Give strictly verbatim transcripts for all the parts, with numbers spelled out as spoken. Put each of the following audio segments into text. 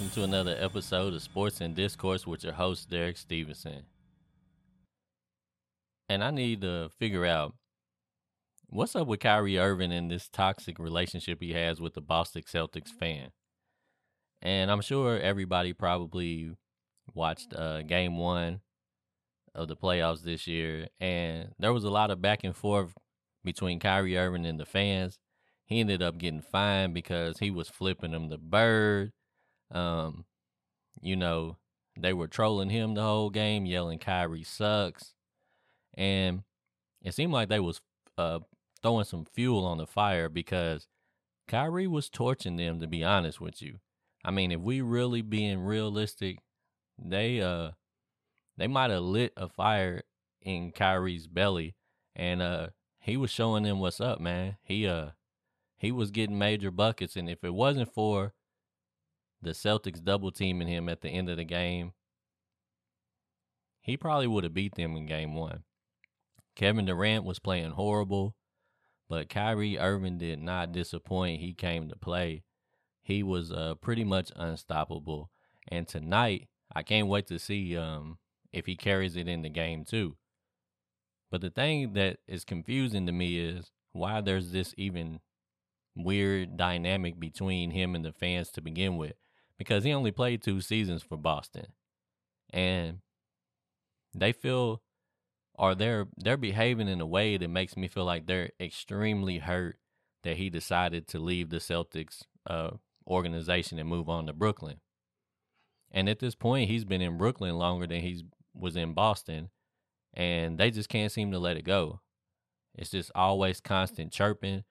welcome to another episode of Sports and Discourse with your host, Derek Stevenson. And I need to figure out what's up with Kyrie Irving and this toxic relationship he has with the Boston Celtics fan. And I'm sure everybody probably watched uh, game one of the playoffs this year, and there was a lot of back and forth between Kyrie Irving and the fans. He ended up getting fined because he was flipping him the bird. Um, you know, they were trolling him the whole game, yelling Kyrie sucks. And it seemed like they was uh, throwing some fuel on the fire because Kyrie was torching them, to be honest with you. I mean, if we really being realistic, they uh they might have lit a fire in Kyrie's belly, and uh he was showing them what's up, man. He uh he was getting major buckets, and if it wasn't for the Celtics double teaming him at the end of the game, he probably would have beat them in game one. Kevin Durant was playing horrible, but Kyrie Irving did not disappoint. He came to play. He was uh, pretty much unstoppable. And tonight, I can't wait to see um, if he carries it in the game too. But the thing that is confusing to me is why there's this even weird dynamic between him and the fans to begin with, because he only played two seasons for Boston, and they feel or they're they're behaving in a way that makes me feel like they're extremely hurt that he decided to leave the Celtics uh, organization and move on to Brooklyn. And at this point, he's been in Brooklyn longer than he was in Boston, and they just can't seem to let it go. It's just always constant chirping.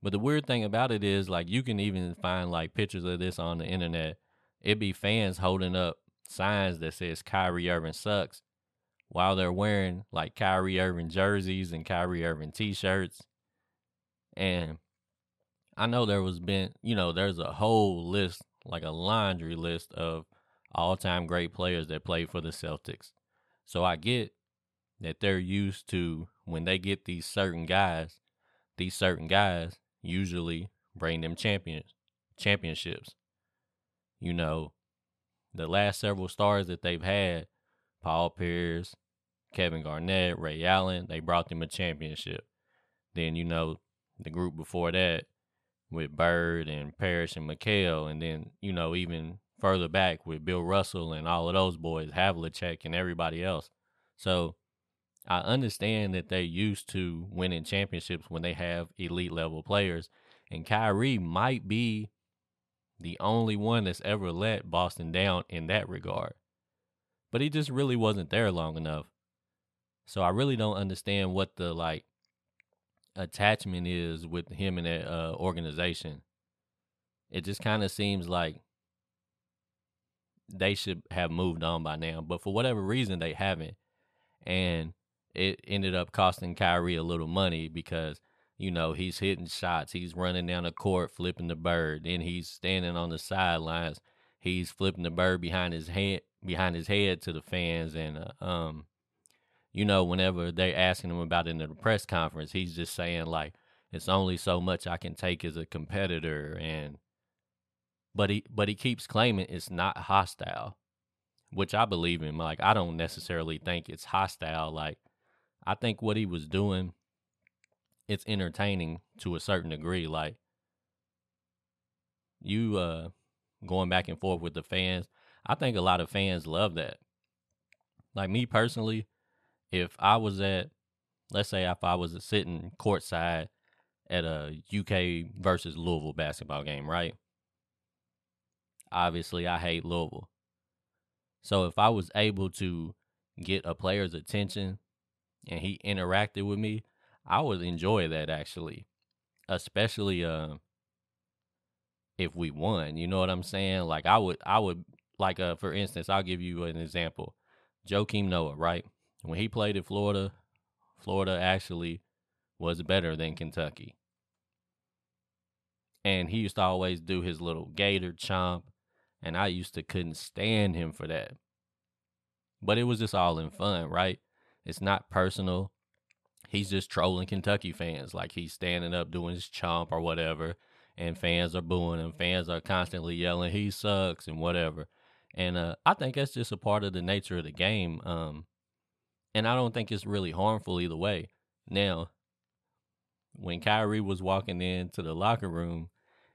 But the weird thing about it is, like, you can even find, like, pictures of this on the internet. It'd be fans holding up signs that says Kyrie Irving sucks while they're wearing, like, Kyrie Irving jerseys and Kyrie Irving T-shirts. And I know there was been, you know, there's a whole list, like a laundry list of all-time great players that played for the Celtics. So I get that they're used to, when they get these certain guys, these certain guys, usually bring them champions, championships. You know, the last several stars that they've had, Paul Pierce, Kevin Garnett, Ray Allen, they brought them a championship. Then, you know, the group before that with Bird and Parrish and McHale, and then, you know, even further back with Bill Russell and all of those boys, Havlicek and everybody else. So I understand that they're used to winning championships when they have elite-level players, and Kyrie might be the only one that's ever let Boston down in that regard. But he just really wasn't there long enough. So I really don't understand what the, like, attachment is with him and that uh, organization. It just kind of seems like they should have moved on by now, but for whatever reason, they haven't. And it ended up costing Kyrie a little money because, you know, he's hitting shots. He's running down the court, flipping the bird. Then he's standing on the sidelines. He's flipping the bird behind his head, behind his head to the fans. And, uh, um, you know, whenever they're asking him about it in the press conference, he's just saying, like, it's only so much I can take as a competitor. And but he but he keeps claiming it's not hostile, which I believe in. Like, I don't necessarily think it's hostile. Like, I think what he was doing, it's entertaining to a certain degree. Like, you uh, going back and forth with the fans, I think a lot of fans love that. Like, me personally, if I was at, let's say if I was sitting courtside at a U K versus Louisville basketball game, right? Obviously, I hate Louisville. So if I was able to get a player's attention and he interacted with me, I would enjoy that, actually, especially uh, if we won. You know what I'm saying? Like, I would, I would like, uh, for instance, I'll give you an example. Joakim Noah, right? When he played at Florida, Florida actually was better than Kentucky. And he used to always do his little gator chomp, and I used to couldn't stand him for that. But it was just all in fun, right? It's not personal. He's just trolling Kentucky fans. Like, he's standing up doing his chomp or whatever. and fans are booing him. Fans are constantly yelling, he sucks and whatever. And uh, I think that's just a part of the nature of the game. Um, and I don't think it's really harmful either way. Now, when Kyrie was walking into the locker room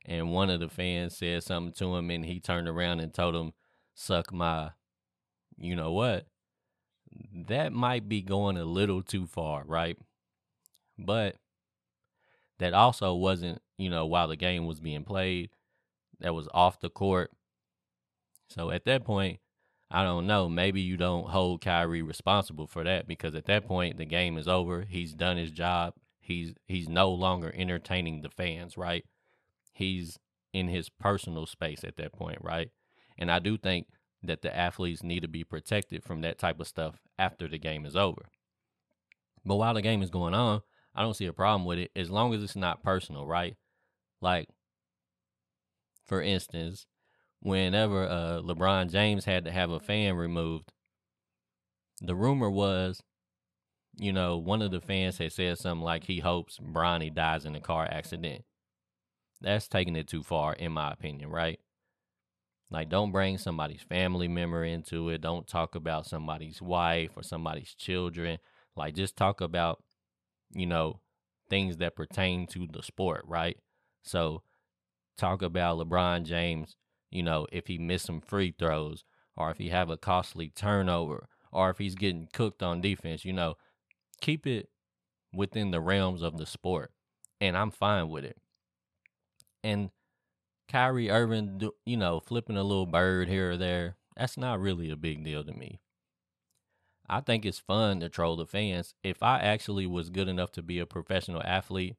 and one of the fans said something to him and he turned around and told him, suck my, you know what, that might be going a little too far, right? But that also wasn't, you know, while the game was being played. That was off the court. So at that point, I don't know, maybe you don't hold Kyrie responsible for that, because at that point, the game is over. He's done his job. He's he's no longer entertaining the fans, right? He's in his personal space at that point, right? And I do think that the athletes need to be protected from that type of stuff after the game is over. But while the game is going on, I don't see a problem with it as long as it's not personal, right? Like, for instance, whenever uh, LeBron James had to have a fan removed, the rumor was, you know, one of the fans had said something like he hopes Bronny dies in a car accident. That's taking it too far, in my opinion, right? Like, don't bring somebody's family member into it. Don't talk about somebody's wife or somebody's children. Like, just talk about, you know, things that pertain to the sport, right? So talk about LeBron James, you know, if he missed some free throws or if he have a costly turnover or if he's getting cooked on defense, you know, keep it within the realms of the sport. And I'm fine with it. And Kyrie Irving, you know, flipping a little bird here or there, that's not really a big deal to me. I think it's fun to troll the fans. If I actually was good enough to be a professional athlete,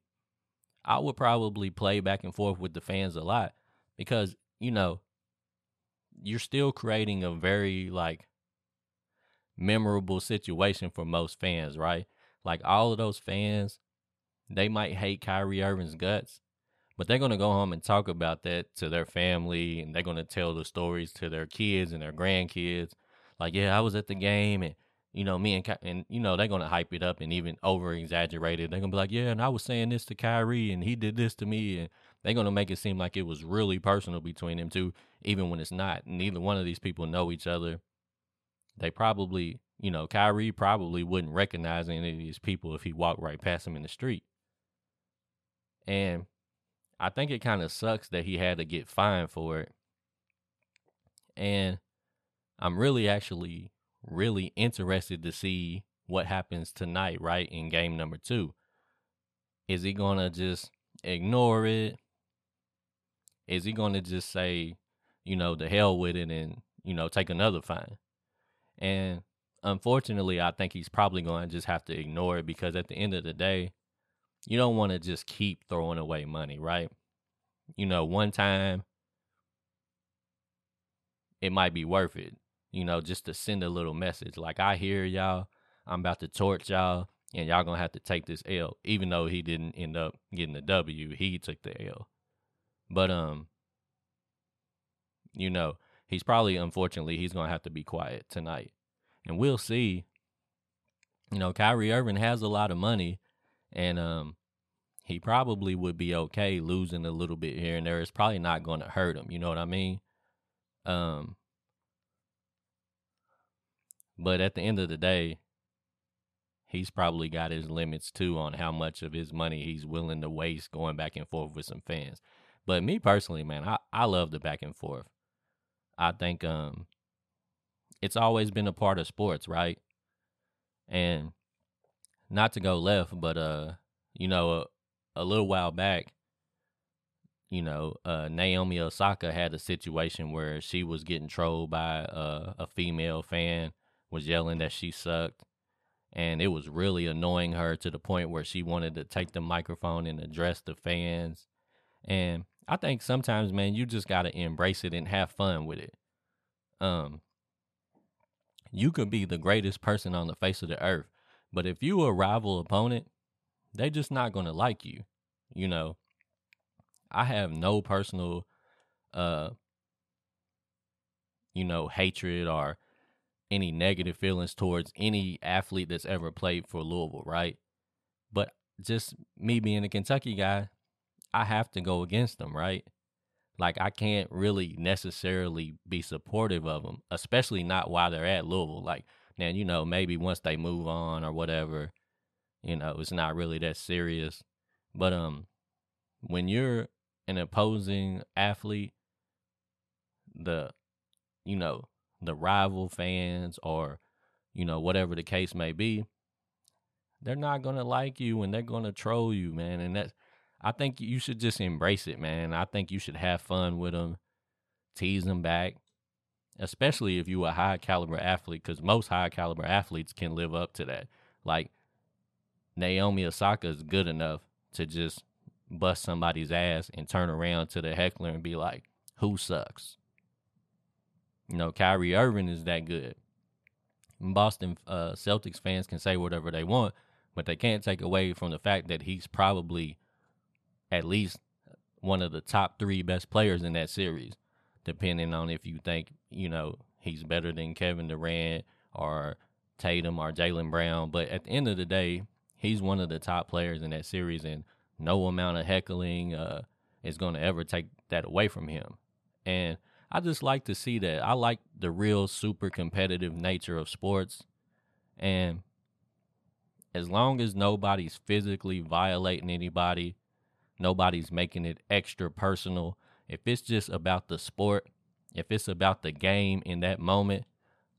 I would probably play back and forth with the fans a lot because, you know, you're still creating a very, like, memorable situation for most fans, right? Like, all of those fans, they might hate Kyrie Irving's guts, but they're going to go home and talk about that to their family, and they're going to tell the stories to their kids and their grandkids. Like, yeah, I was at the game, and, you know, me and, Ky- and you know, they're going to hype it up and even over-exaggerate it. They're going to be like, yeah, and I was saying this to Kyrie, and he did this to me. And they're going to make it seem like it was really personal between them two, even when it's not. Neither one of these people know each other. They probably, you know, Kyrie probably wouldn't recognize any of these people if he walked right past them in the street. And I think it kind of sucks that he had to get fined for it. And I'm really actually really interested to see what happens tonight, right, in game number two. Is he going to just ignore it? Is he going to just say, you know, the hell with it and, you know, take another fine? And unfortunately, I think he's probably going to just have to ignore it because at the end of the day, you don't want to just keep throwing away money, right? You know, one time it might be worth it, you know, just to send a little message. Like, I hear y'all, I'm about to torch y'all, and y'all going to have to take this L. Even though he didn't end up getting the W, he took the L. But, um, you know, he's probably, unfortunately, he's going to have to be quiet tonight. And we'll see. You know, Kyrie Irving has a lot of money. And um, he probably would be okay losing a little bit here and there. It's probably not going to hurt him. You know what I mean? Um, but at the end of the day, he's probably got his limits too on how much of his money he's willing to waste going back and forth with some fans. But me personally, man, I, I love the back and forth. I think um, it's always been a part of sports, right? And not to go left, but, uh, you know, a, a little while back, you know, uh, Naomi Osaka had a situation where she was getting trolled by uh, a female fan, was yelling that she sucked, and it was really annoying her to the point where she wanted to take the microphone and address the fans. And I think sometimes, man, you just got to embrace it and have fun with it. Um, you could be the greatest person on the face of the earth, but if you a rival opponent, they just not going to like you. You know, I have no personal, uh, you know, hatred or any negative feelings towards any athlete that's ever played for Louisville, right? But just me being a Kentucky guy, I have to go against them, right? Like, I can't really necessarily be supportive of them, especially not while they're at Louisville. Like, now, you know, maybe once they move on or whatever, you know, it's not really that serious. But um, when you're an opposing athlete, the, you know, the rival fans or, you know, whatever the case may be, they're not going to like you and they're going to troll you, man. And that's, I think you should just embrace it, man. I think you should have fun with them, tease them back, especially if you're a high-caliber athlete, because most high-caliber athletes can live up to that. Like, Naomi Osaka is good enough to just bust somebody's ass and turn around to the heckler and be like, who sucks? You know, Kyrie Irving is that good. Boston uh, Celtics fans can say whatever they want, but they can't take away from the fact that he's probably at least one of the top three best players in that series, depending on if you think, you know, he's better than Kevin Durant or Tatum or Jaylen Brown. But at the end of the day, he's one of the top players in that series, and no amount of heckling uh, is going to ever take that away from him. And I just like to see that. I like the real super competitive nature of sports. And as long as nobody's physically violating anybody, nobody's making it extra personal. If it's just about the sport, if it's about the game in that moment,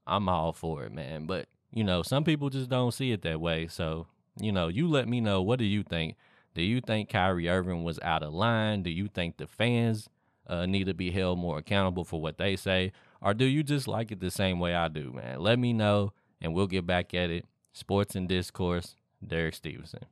I'm all for it, man. But, you know, some people just don't see it that way. So, you know, you let me know, what do you think? Do you think Kyrie Irving was out of line? Do you think the fans uh, need to be held more accountable for what they say? Or do you just like it the same way I do, man? Let me know, and we'll get back at it. Sports and Discourse, Derek Stevenson.